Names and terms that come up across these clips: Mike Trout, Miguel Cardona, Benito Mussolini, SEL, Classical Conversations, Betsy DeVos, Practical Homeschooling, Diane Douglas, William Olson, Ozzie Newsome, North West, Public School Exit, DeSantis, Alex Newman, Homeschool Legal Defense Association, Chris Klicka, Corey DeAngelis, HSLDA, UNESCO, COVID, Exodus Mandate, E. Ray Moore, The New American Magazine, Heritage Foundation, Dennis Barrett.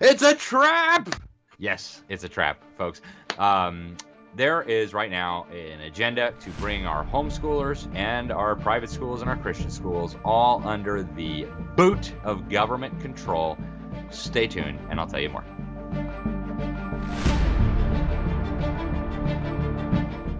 It's a trap! Yes, it's a trap, folks. There is right now an agenda to bring our homeschoolers and our private schools and our Christian schools all under the boot of government control. Stay tuned, and I'll tell you more.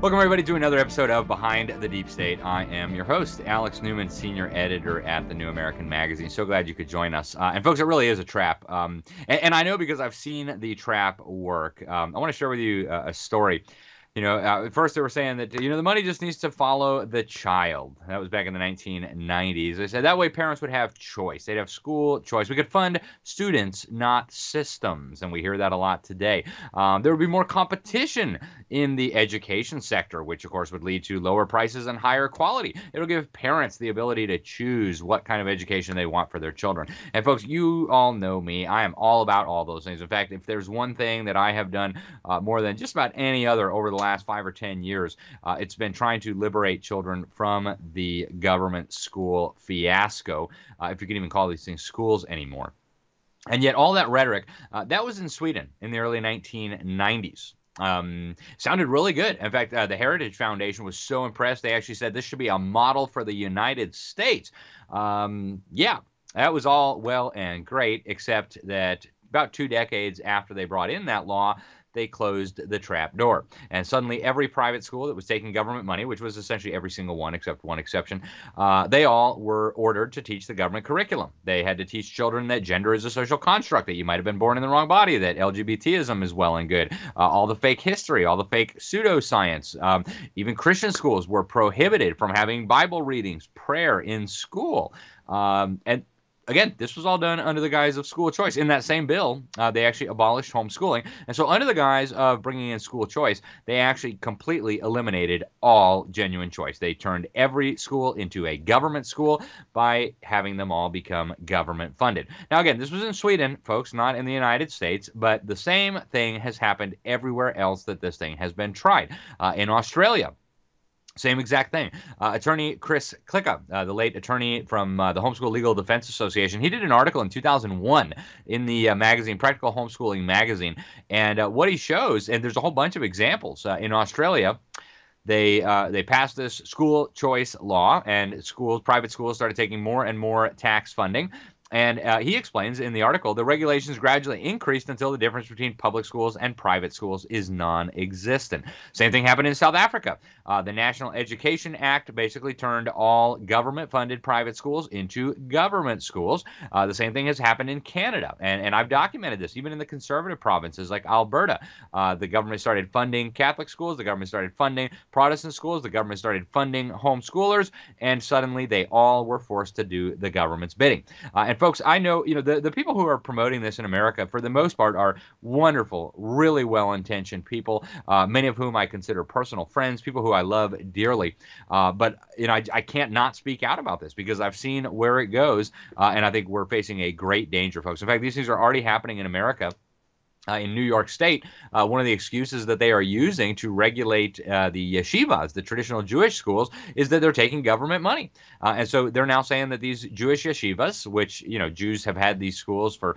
Welcome, everybody, to another episode of Behind the Deep State. I am your host, Alex Newman, senior editor at The New American Magazine. So glad you could join us. And folks, it really is a trap. And I know because I've seen the trap work. I want to share with you a story. You know, at first they were saying that, you know, the money just needs to follow the child. That was back in the 1990s. They said that way parents would have choice. They'd have school choice. We could fund students, not systems. And we hear that a lot today. There would be more competition in the education sector, which, of course, would lead to lower prices and higher quality. It'll give parents the ability to choose what kind of education they want for their children. And, folks, you all know me. I am all about all those things. In fact, if there's one thing that I have done more than just about any other over the last 5 or 10 years, it's been trying to liberate children from the government school fiasco, if you can even call these things schools anymore. And yet all that rhetoric, that was in Sweden in the early 1990s. Sounded really good. In fact, the Heritage Foundation was so impressed, they actually said this should be a model for the United States. Yeah, that was all well and great, except that about 2 decades after they brought in that law, they closed the trap door. And suddenly every private school that was taking government money, which was essentially every single one except one exception, they all were ordered to teach the government curriculum. They had to teach children that gender is a social construct, that you might have been born in the wrong body, that LGBTism is well and good, all the fake history, all the fake pseudoscience. Even Christian schools were prohibited from having Bible readings, prayer in school. And again, this was all done under the guise of school choice. In that same bill, they actually abolished homeschooling. And so under the guise of bringing in school choice, they actually completely eliminated all genuine choice. They turned every school into a government school by having them all become government funded. Now, again, this was in Sweden, folks, not in the United States, but the same thing has happened everywhere else that this thing has been tried. In Australia, same exact thing. Attorney Chris Klicka, the late attorney from the Homeschool Legal Defense Association, he did an article in 2001 in the magazine, Practical Homeschooling magazine. And what he shows, and there's a whole bunch of examples in Australia, they passed this school choice law, and schools, private schools, started taking more and more tax funding. And he explains in the article, the regulations gradually increased until the difference between public schools and private schools is non-existent. Same thing happened in South Africa. The National Education Act basically turned all government-funded private schools into government schools. The same thing has happened in Canada. And I've documented this, even in the conservative provinces like Alberta. The government started funding Catholic schools. The government started funding Protestant schools. The government started funding homeschoolers. And suddenly they all were forced to do the government's bidding. And folks, I know, you know, the people who are promoting this in America, for the most part, are wonderful, really well-intentioned people, many of whom I consider personal friends, people who I love dearly. But, you know, I can't not speak out about this because I've seen where it goes, and I think we're facing a great danger, folks. In fact, these things are already happening in America. In New York State, one of the excuses that they are using to regulate the yeshivas, the traditional Jewish schools, is that they're taking government money. And so they're now saying that these Jewish yeshivas, which, you know, Jews have had these schools for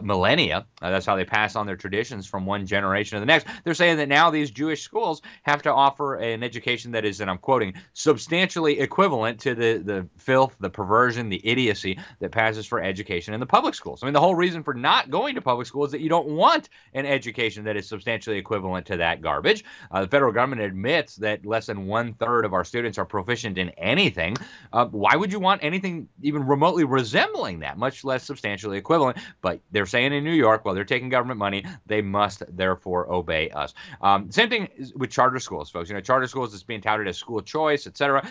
millennia, that's how they pass on their traditions from one generation to the next. They're saying that now these Jewish schools have to offer an education that is, and I'm quoting, substantially equivalent to the filth, the perversion, the idiocy that passes for education in the public schools. I mean, the whole reason for not going to public school is that you don't want an education that is substantially equivalent to that garbage. The federal government admits that less than 1/3 of our students are proficient in anything. Why would you want anything even remotely resembling that, much less substantially equivalent? But they're saying in New York, well, they're taking government money. They must therefore obey us. Same thing with charter schools, folks. You know, charter schools is being touted as school choice, etc.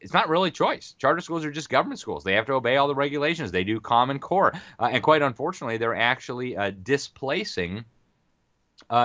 It's not really choice. Charter schools are just government schools. They have to obey all the regulations. They do Common Core. And quite unfortunately, they're actually displacing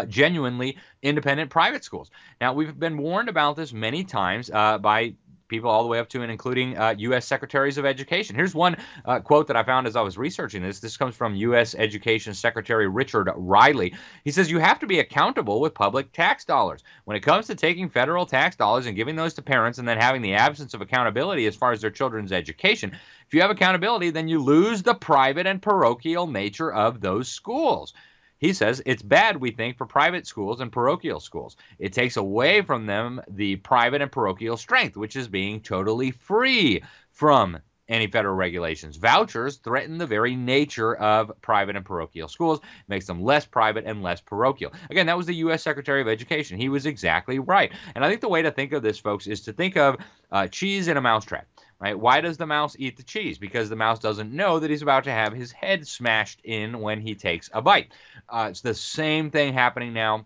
genuinely independent private schools. Now, we've been warned about this many times by people all the way up to and including U.S. Secretaries of Education. Here's one quote that I found as I was researching this. This comes from U.S. Education Secretary Richard Riley. He says, "You have to be accountable with public tax dollars. When it comes to taking federal tax dollars and giving those to parents and then having the absence of accountability as far as their children's education, if you have accountability, then you lose the private and parochial nature of those schools." He says it's bad, we think, for private schools and parochial schools. It takes away from them the private and parochial strength, which is being totally free from any federal regulations. Vouchers threaten the very nature of private and parochial schools, makes them less private and less parochial. Again, that was the U.S. Secretary of Education. He was exactly right. And I think the way to think of this, folks, is to think of cheese in a mousetrap. Right? Why does the mouse eat the cheese? Because the mouse doesn't know that he's about to have his head smashed in when he takes a bite. It's the same thing happening now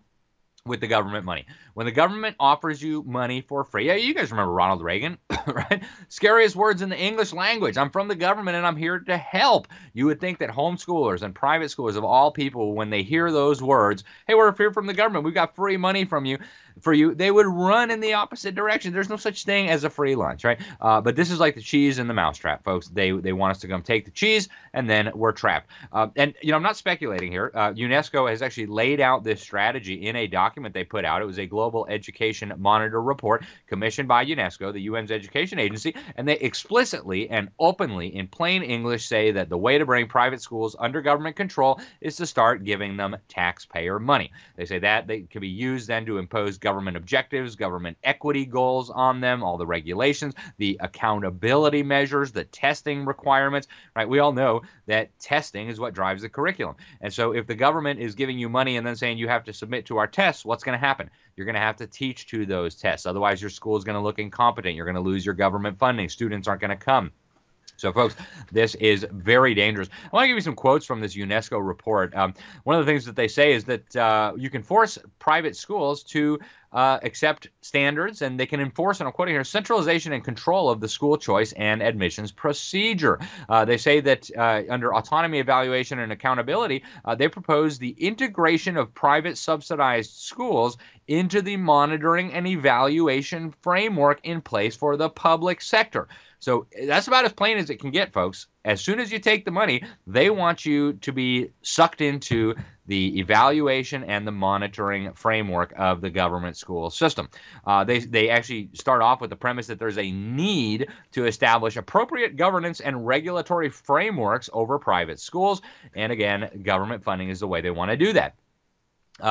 with the government money. When the government offers you money for free, yeah, you guys remember Ronald Reagan, right? Scariest words in the English language. I'm from the government and I'm here to help. You would think that homeschoolers and private schoolers of all people, when they hear those words, hey, we're here from the government, we've got free money from you, for you, they would run in the opposite direction. There's no such thing as a free lunch, right? But this is like the cheese and the mousetrap, folks. They want us to come take the cheese, and then we're trapped. And, you know, I'm not speculating here. UNESCO has actually laid out this strategy in a document they put out. It was a Global Education Monitor report commissioned by UNESCO, the UN's education agency, and they explicitly and openly in plain English say that the way to bring private schools under government control is to start giving them taxpayer money. They say that they can be used then to impose government objectives, government equity goals on them, all the regulations, the accountability measures, the testing requirements, right? We all know that testing is what drives the curriculum. And so if the government is giving you money and then saying you have to submit to our tests, what's going to happen? You're going to have to teach to those tests. Otherwise, your school is going to look incompetent. You're going to lose your government funding. Students aren't going to come. So, folks, this is very dangerous. I want to give you some quotes from this UNESCO report. One of the things that they say is that you can force private schools to accept standards, and they can enforce, and I'm quoting here, centralization and control of the school choice and admissions procedure. They say that under autonomy, evaluation, and accountability, they propose the integration of private subsidized schools into the monitoring and evaluation framework in place for the public sector. So that's about as plain as it can get, folks. As soon as you take the money, they want you to be sucked into the evaluation and the monitoring framework of the government school system. They actually start off with the premise that there's a need to establish appropriate governance and regulatory frameworks over private schools. And again, government funding is the way they want to do that.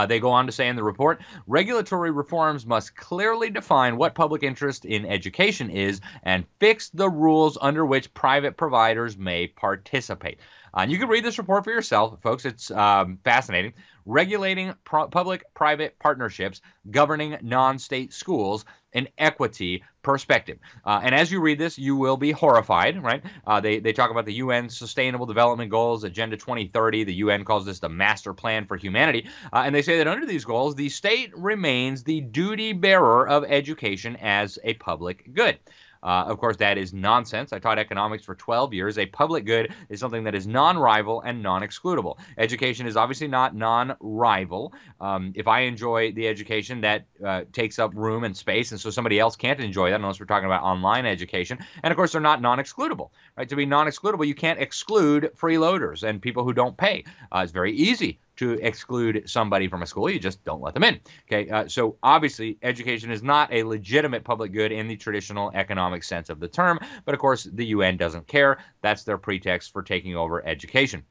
They go on to say in the report, regulatory reforms must clearly define what public interest in education is and fix the rules under which private providers may participate. And you can read this report for yourself, folks. It's fascinating. Regulating public-private partnerships, governing non-state schools, an equity perspective. And as you read this, you will be horrified, right? They talk about the UN Sustainable Development Goals, Agenda 2030. The UN calls this the master plan for humanity. And they say that under these goals, the state remains the duty bearer of education as a public good. Of course, that is nonsense. I taught economics for 12 years. A public good is something that is non-rival and non-excludable. Education is obviously not non-rival. If I enjoy the education, that takes up room and space, and so somebody else can't enjoy that unless we're talking about online education. And, of course, they're not non-excludable. Right? To be non-excludable, you can't exclude freeloaders and people who don't pay. It's very easy to exclude somebody from a school. You just don't let them in. Okay, so obviously education is not a legitimate public good in the traditional economic sense of the term, but of course the UN doesn't care. That's their pretext for taking over education.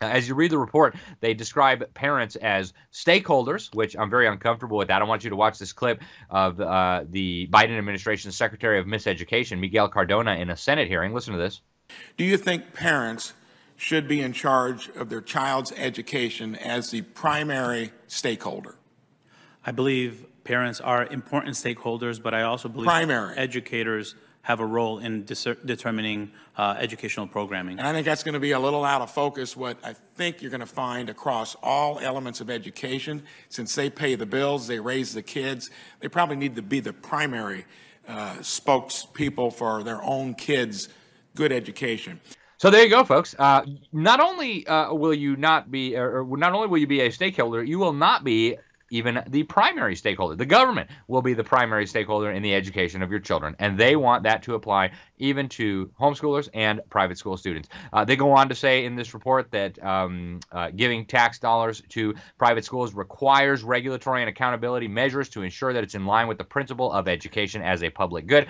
As you read the report, they describe parents as stakeholders, which I'm very uncomfortable with that. I want you to watch this clip of the Biden administration's Secretary of Miseducation, Miguel Cardona, in a Senate hearing. Listen to this. Do you think parents should be in charge of their child's education as the primary stakeholder? I believe parents are important stakeholders, but I also believe educators have a role in determining educational programming. And I think that's going to be a little out of focus, what I think you're going to find across all elements of education. Since they pay the bills, they raise the kids, they probably need to be the primary spokespeople for their own kids' good education. So there you go, folks. Not only will you not be a stakeholder, you will not be even the primary stakeholder. The government will be the primary stakeholder in the education of your children, and they want that to apply even to homeschoolers and private school students. They go on to say in this report that giving tax dollars to private schools requires regulatory and accountability measures to ensure that it's in line with the principle of education as a public good.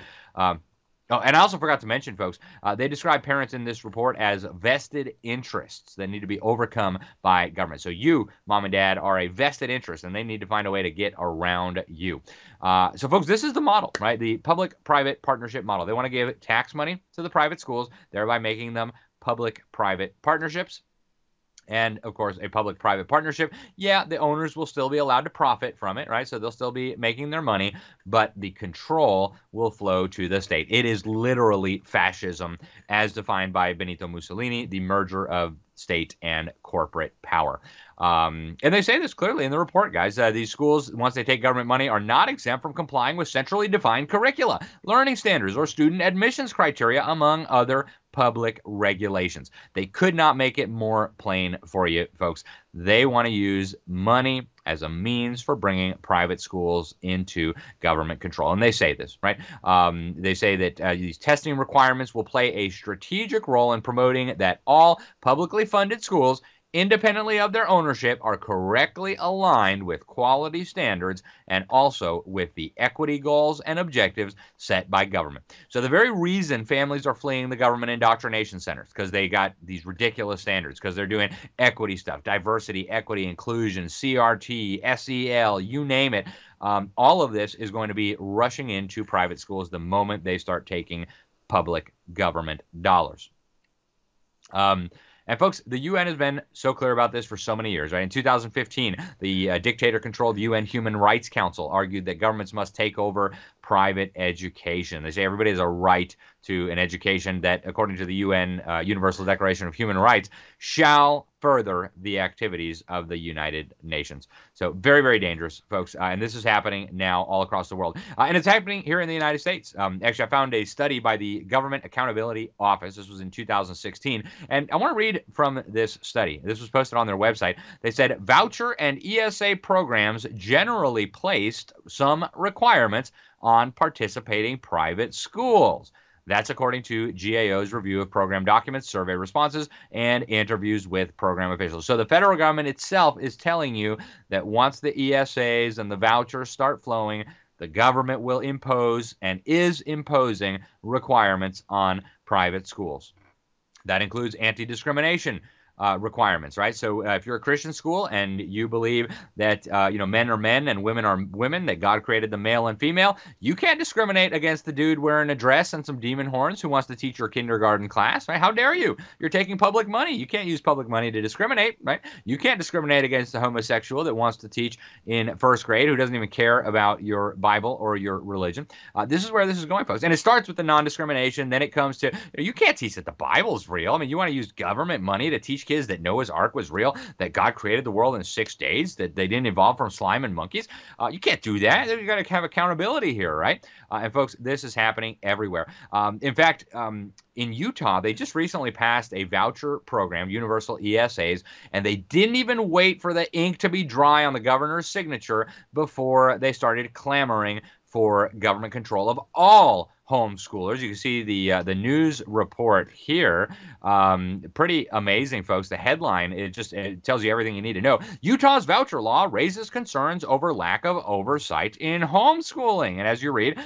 Oh, and I also forgot to mention, folks, they describe parents in this report as vested interests that need to be overcome by government. So you, mom and dad, are a vested interest, and they need to find a way to get around you. So, folks, this is the model, right? The public-private partnership model. They want to give tax money to the private schools, thereby making them public-private partnerships. And, of course, a public-private partnership, yeah, the owners will still be allowed to profit from it, right? So they'll still be making their money, but the control will flow to the state. It is literally fascism as defined by Benito Mussolini, the merger of state and corporate power. And they say this clearly in the report, guys. These schools, once they take government money, are not exempt from complying with centrally defined curricula, learning standards, or student admissions criteria, among other public regulations. They could not make it more plain for you, folks. They want to use money as a means for bringing private schools into government control. And they say this, right? They say that these testing requirements will play a strategic role in promoting that all publicly funded schools, independently of their ownership, are correctly aligned with quality standards and also with the equity goals and objectives set by government. So the very reason families are fleeing the government indoctrination centers, because they got these ridiculous standards, because they're doing equity stuff, diversity, equity, inclusion, CRT, SEL, you name it. All of this is going to be rushing into private schools the moment they start taking public government dollars. And folks, the UN has been so clear about this for so many years, right? In 2015, the dictator-controlled UN Human Rights Council argued that governments must take over private education. They say everybody has a right to an education that, according to the UN Universal Declaration of Human Rights, shall further the activities of the United Nations. So very, very dangerous, folks. And this is happening now all across the world. And it's happening here in the United States. Actually, I found a study by the Government Accountability Office. This was in 2016. And I want to read from this study. This was posted on their website. They said voucher and ESA programs generally placed some requirements on participating private schools. That's according to GAO's review of program documents, survey responses, and interviews with program officials. So the federal government itself is telling you that once the ESAs and the vouchers start flowing, the government will impose and is imposing requirements on private schools. That includes anti-discrimination requirements, right? So if you're a Christian school and you believe that, you know, men are men and women are women, that God created the male and female, you can't discriminate against the dude wearing a dress and some demon horns who wants to teach your kindergarten class, right? How dare you? You're taking public money. You can't use public money to discriminate, right? You can't discriminate against the homosexual that wants to teach in first grade, who doesn't even care about your Bible or your religion. This is where this is going, folks. And it starts with the non-discrimination. Then it comes to, you can't teach that the Bible's real. I mean, you want to use government money to teach kids that Noah's Ark was real, that God created the world in 6 days, that they didn't evolve from slime and monkeys. You can't do that. You got to have accountability here, right? And folks, this is happening everywhere. In fact, in Utah, they just recently passed a voucher program, universal ESAs, and they didn't even wait for the ink to be dry on the governor's signature before they started clamoring for government control of all homeschoolers. You can see the news report here. Pretty amazing, folks. The headline, it tells you everything you need to know. Utah's voucher law raises concerns over lack of oversight in homeschooling. And as you read,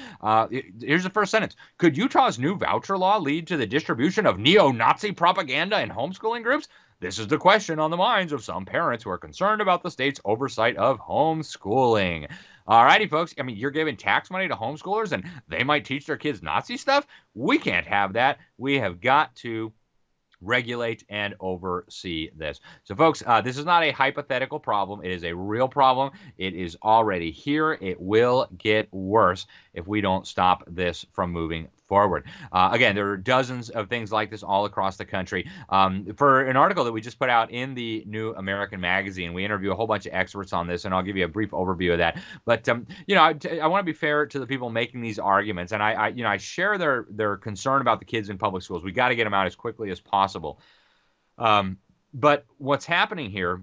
here's the first sentence. Could Utah's new voucher law lead to the distribution of neo-Nazi propaganda in homeschooling groups? This is the question on the minds of some parents who are concerned about the state's oversight of homeschooling. All righty, folks. I mean, you're giving tax money to homeschoolers and they might teach their kids Nazi stuff. We can't have that. We have got to regulate and oversee this. So, folks, this is not a hypothetical problem. It is a real problem. It is already here. It will get worse if we don't stop this from moving forward. Again, there are dozens of things like this all across the country. For an article that we just put out in the New American Magazine, we interview a whole bunch of experts on this, and I'll give you a brief overview of that. But you know, I want to be fair to the people making these arguments, and I you know, I share their concern about the kids in public schools. We got to get them out as quickly as possible. But what's happening here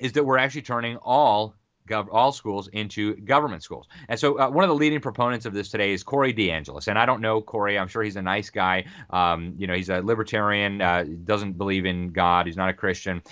is that we're actually turning all all schools into government schools. And so one of the leading proponents of this today is Corey DeAngelis. And I don't know Corey. I'm sure he's a nice guy. You know, he's a libertarian, doesn't believe in God. He's not a Christian.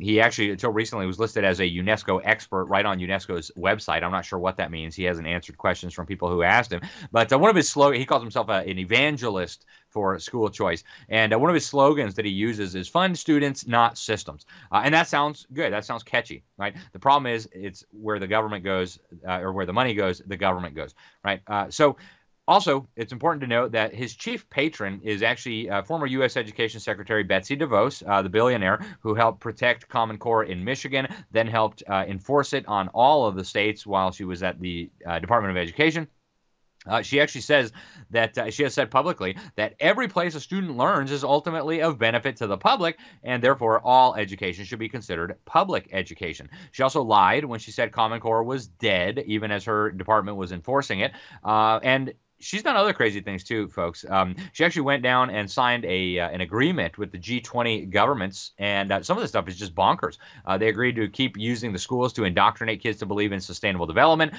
He actually, until recently, was listed as a UNESCO expert right on UNESCO's website. I'm not sure what that means. He hasn't answered questions from people who asked him. But one of his slogans, he calls himself an evangelist for school choice. And one of his slogans that he uses is "fund students, not systems." And that sounds good. That sounds catchy, right? The problem is it's where the government goes, or where the money goes, the government goes, right? So also, it's important to note that his chief patron is actually former U.S. Education Secretary Betsy DeVos, the billionaire who helped protect Common Core in Michigan, then helped enforce it on all of the states while she was at the Department of Education. She actually says that she has said publicly that every place a student learns is ultimately of benefit to the public, and therefore all education should be considered public education. She also lied when she said Common Core was dead, even as her department was enforcing it. And she's done other crazy things too, folks. She actually went down and signed an agreement with the G20 governments, and some of this stuff is just bonkers. They agreed to keep using the schools to indoctrinate kids to believe in sustainable development.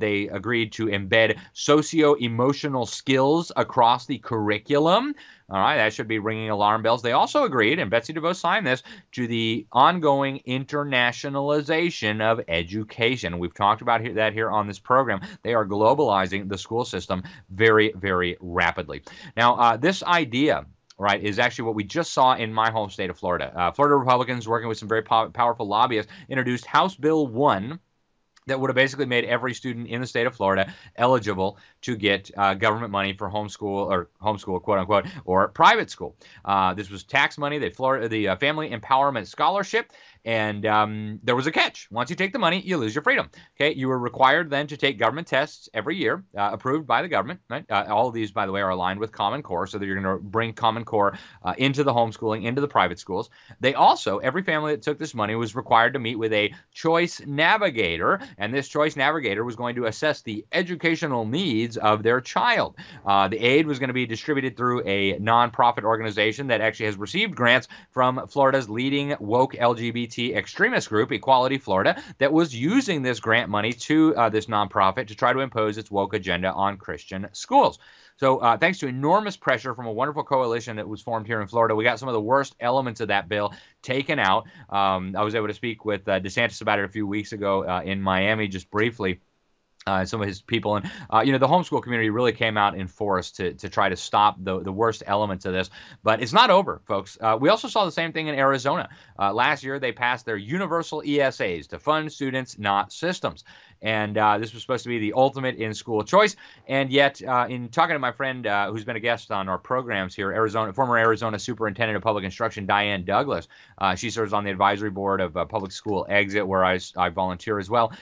They agreed to embed socio-emotional skills across the curriculum. All right, that should be ringing alarm bells. They also agreed, and Betsy DeVos signed this, to the ongoing internationalization of education. We've talked about that here on this program. They are globalizing the school system very, very rapidly. Now, this idea, right, is actually what we just saw in my home state of Florida. Florida Republicans, working with some very powerful lobbyists, introduced House Bill 1. That would have basically made every student in the state of Florida eligible to get government money for homeschool, quote unquote, or private school. This was tax money, the Family Empowerment Scholarship. And there was a catch. Once you take the money, you lose your freedom. Okay, you were required then to take government tests every year, approved by the government. Right? All of these, by the way, are aligned with Common Core, so that you're going to bring Common Core into the homeschooling, into the private schools. They also, every family that took this money was required to meet with a choice navigator, and this choice navigator was going to assess the educational needs of their child. The aid was going to be distributed through a nonprofit organization that actually has received grants from Florida's leading woke LGBT extremist group, Equality Florida, that was using this grant money to this nonprofit to try to impose its woke agenda on Christian schools. So thanks to enormous pressure from a wonderful coalition that was formed here in Florida, we got some of the worst elements of that bill taken out. I was able to speak with DeSantis about it a few weeks ago in Miami, just briefly. Some of his people. And, you know, the homeschool community really came out in force to try to stop the worst elements of this. But it's not over, folks. We also saw the same thing in Arizona. Last year, they passed their universal ESAs to fund students, not systems. And this was supposed to be the ultimate in school choice. And yet, in talking to my friend who's been a guest on our programs here, former Arizona Superintendent of Public Instruction, Diane Douglas, she serves on the advisory board of Public School Exit, where I volunteer as well.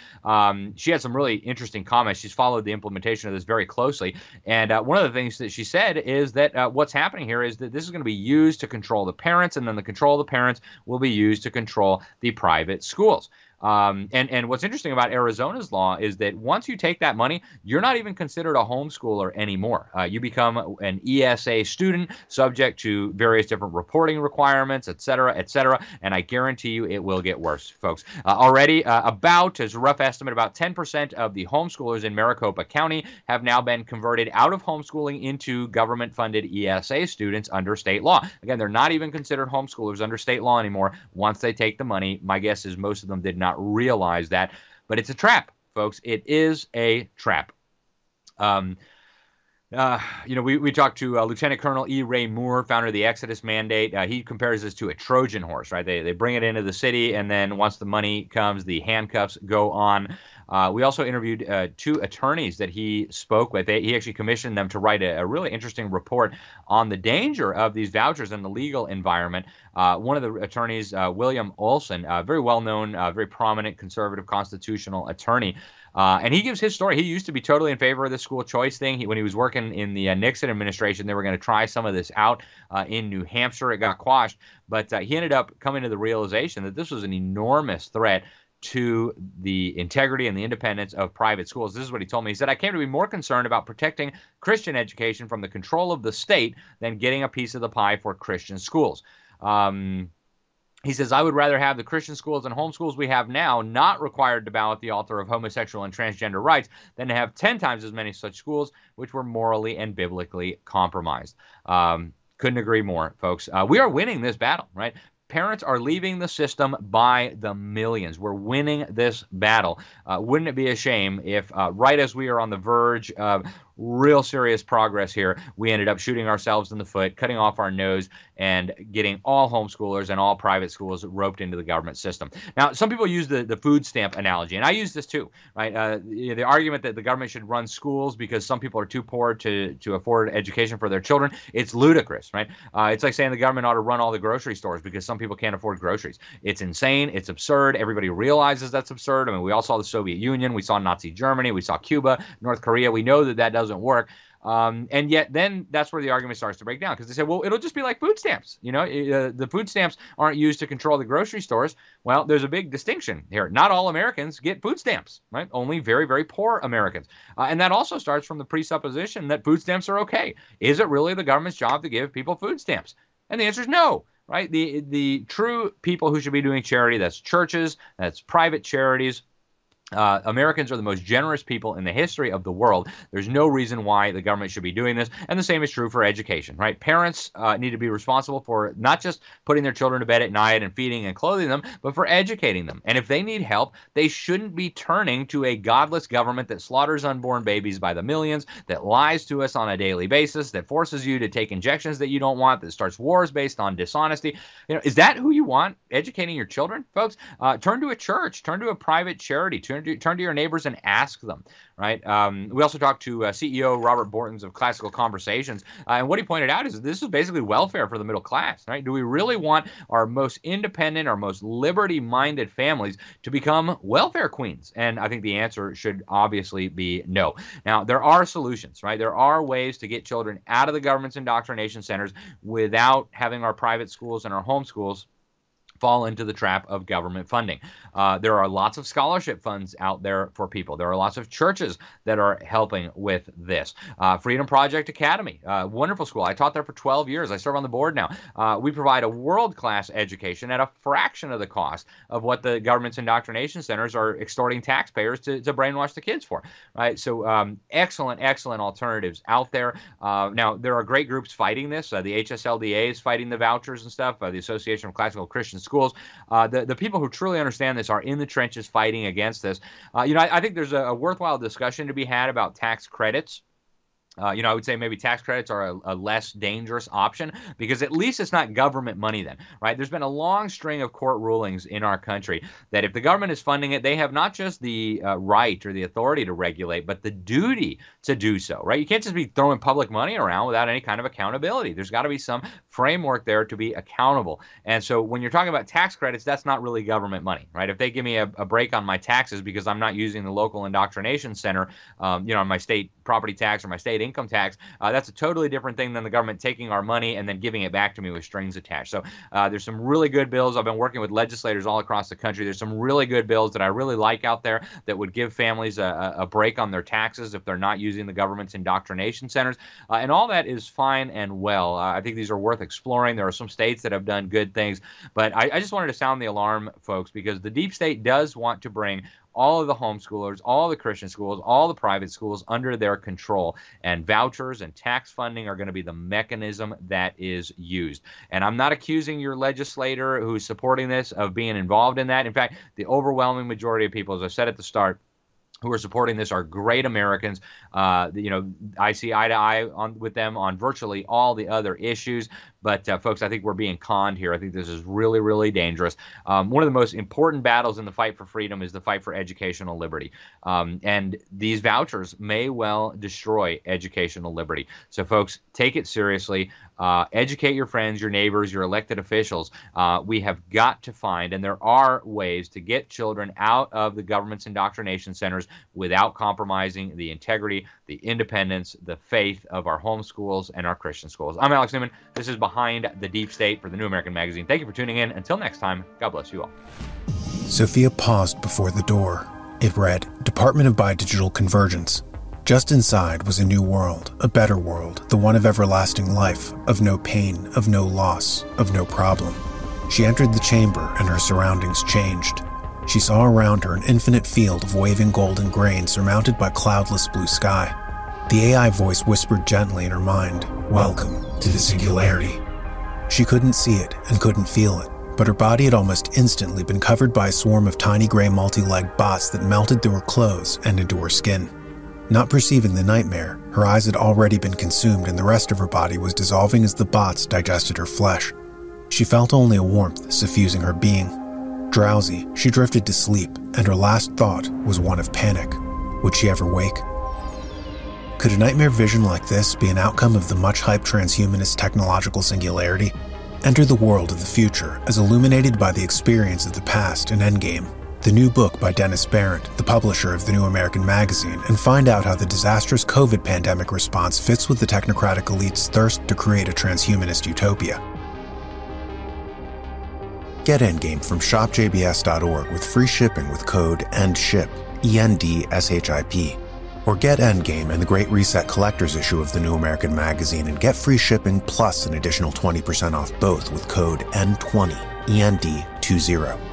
She had some really interesting comments. She's followed the implementation of this very closely. And one of the things that she said is that what's happening here is that this is going to be used to control the parents, and then the control of the parents will be used to control the private schools. And what's interesting about Arizona's law is that once you take that money, you're not even considered a homeschooler anymore. You become an ESA student subject to various different reporting requirements, et cetera, et cetera. And I guarantee you it will get worse, folks. Already about, as a rough estimate, about 10% of the homeschoolers in Maricopa County have now been converted out of homeschooling into government-funded ESA students under state law. Again, they're not even considered homeschoolers under state law anymore once they take the money. My guess is most of them did not realize that, but it's a trap, folks. It is a trap. You know, we talked to Lieutenant Colonel E. Ray Moore, founder of the Exodus Mandate. He compares this to a Trojan horse, right? They bring it into the city, and then once the money comes, the handcuffs go on. We also interviewed two attorneys that he spoke with. He actually commissioned them to write a really interesting report on the danger of these vouchers in the legal environment. One of the attorneys, William Olson, a very well-known, very prominent conservative constitutional attorney, and he gives his story. He used to be totally in favor of the school choice thing. When he was working in the Nixon administration, they were going to try some of this out in New Hampshire. It got quashed, but he ended up coming to the realization that this was an enormous threat to the integrity and the independence of private schools. This is what he told me. He said, "I came to be more concerned about protecting Christian education from the control of the state than getting a piece of the pie for Christian schools." He says, I would rather have the Christian schools and homeschools we have now not required to bow at the altar of homosexual and transgender rights than to have 10 times as many such schools, which were morally and biblically compromised. Couldn't agree more, folks. We are winning this battle, right? Parents are leaving the system by the millions. We're winning this battle. Wouldn't it be a shame if right as we are on the verge of real serious progress here, we ended up shooting ourselves in the foot, cutting off our nose, and getting all homeschoolers and all private schools roped into the government system. Now, some people use the food stamp analogy, and I use this too, right? The argument that the government should run schools because some people are too poor to afford education for their children, it's ludicrous, right? It's like saying the government ought to run all the grocery stores because some people can't afford groceries. It's insane. It's absurd. Everybody realizes that's absurd. I mean, we all saw the Soviet Union. We saw Nazi Germany. We saw Cuba, North Korea. We know that that doesn't work. And yet then that's where the argument starts to break down because they say, well, it'll just be like food stamps. You know, the food stamps aren't used to control the grocery stores. Well, there's a big distinction here. Not all Americans get food stamps, right? Only very, very poor Americans. And that also starts from the presupposition that food stamps are okay. Is it really the government's job to give people food stamps? And the answer is no. Right? The true people who should be doing charity, that's churches, that's private charities. Americans are the most generous people in the history of the world. There's no reason why the government should be doing this. And the same is true for education, right? Parents need to be responsible for not just putting their children to bed at night and feeding and clothing them, but for educating them. And if they need help, they shouldn't be turning to a godless government that slaughters unborn babies by the millions, that lies to us on a daily basis, that forces you to take injections that you don't want, that starts wars based on dishonesty. You know, is that who you want educating your children, folks? Turn to a church, turn to a private charity, turn to your neighbors and ask them, right? We also talked to CEO Robert Bortons of Classical Conversations, and what he pointed out is that this is basically welfare for the middle class, right? Do we really want our most independent, our most liberty-minded families to become welfare queens? And I think the answer should obviously be no. Now, there are solutions, right? There are ways to get children out of the government's indoctrination centers without having our private schools and our homeschools fall into the trap of government funding. There are lots of scholarship funds out there for people. There are lots of churches that are helping with this. Freedom Project Academy, wonderful school. I taught there for 12 years. I serve on the board now. We provide a world-class education at a fraction of the cost of what the government's indoctrination centers are extorting taxpayers to brainwash the kids for, right? So excellent, excellent alternatives out there. Now, there are great groups fighting this. The HSLDA is fighting the vouchers and stuff. The Association of Classical Christian Schools. The people who truly understand this are in the trenches fighting against this. You know, I think there's a worthwhile discussion to be had about tax credits. You know, I would say maybe tax credits are a less dangerous option because at least it's not government money then, right? There's been a long string of court rulings in our country that if the government is funding it, they have not just the right or the authority to regulate, but the duty to do so, right? You can't just be throwing public money around without any kind of accountability. There's got to be some framework there to be accountable. And so when you're talking about tax credits, that's not really government money, right? If they give me a break on my taxes because I'm not using the local indoctrination center, you know, my state property tax or my state income tax, that's a totally different thing than the government taking our money and then giving it back to me with strings attached. So there's some really good bills. I've been working with legislators all across the country. There's some really good bills that I really like out there that would give families a break on their taxes if they're not using the government's indoctrination centers. And all that is fine and well. I think these are worth exploring. There are some states that have done good things. But I just wanted to sound the alarm, folks, because the deep state does want to bring all of the homeschoolers, all the Christian schools, all the private schools under their control. And vouchers and tax funding are going to be the mechanism that is used. And I'm not accusing your legislator who's supporting this of being involved in that. In fact, the overwhelming majority of people, as I said at the start, who are supporting this are great Americans. You know, I see eye to eye with them on virtually all the other issues. But folks, I think we're being conned here. I think this is really, really dangerous. One of the most important battles in the fight for freedom is the fight for educational liberty. And these vouchers may well destroy educational liberty. So folks, take it seriously. Educate your friends, your neighbors, your elected officials. We have got to find, and there are ways to get children out of the government's indoctrination centers without compromising the integrity, the independence, the faith of our homeschools and our Christian schools. I'm Alex Newman. This is Behind the Deep State for The New American Magazine. Thank you for tuning in. Until next time, God bless you all. Sophia paused before the door. It read, Department of Bidigital Convergence. Just inside was a new world, a better world, the one of everlasting life, of no pain, of no loss, of no problem. She entered the chamber and her surroundings changed. She saw around her an infinite field of waving golden grain surmounted by cloudless blue sky. The AI voice whispered gently in her mind, "Welcome to the singularity." She couldn't see it and couldn't feel it, but her body had almost instantly been covered by a swarm of tiny gray multi-legged bots that melted through her clothes and into her skin. Not perceiving the nightmare, her eyes had already been consumed and the rest of her body was dissolving as the bots digested her flesh. She felt only a warmth suffusing her being. Drowsy, she drifted to sleep, and her last thought was one of panic. Would she ever wake? Could a nightmare vision like this be an outcome of the much-hyped transhumanist technological singularity? Enter the world of the future as illuminated by the experience of the past in Endgame, the new book by Dennis Barrett, the publisher of The New American Magazine, and find out how the disastrous COVID pandemic response fits with the technocratic elite's thirst to create a transhumanist utopia. Get Endgame from shopjbs.org with free shipping with code ENDSHIP, E-N-D-S-H-I-P. Or get Endgame and the Great Reset Collector's Issue of the New American Magazine and get free shipping plus an additional 20% off both with code END20, E-N-D-20.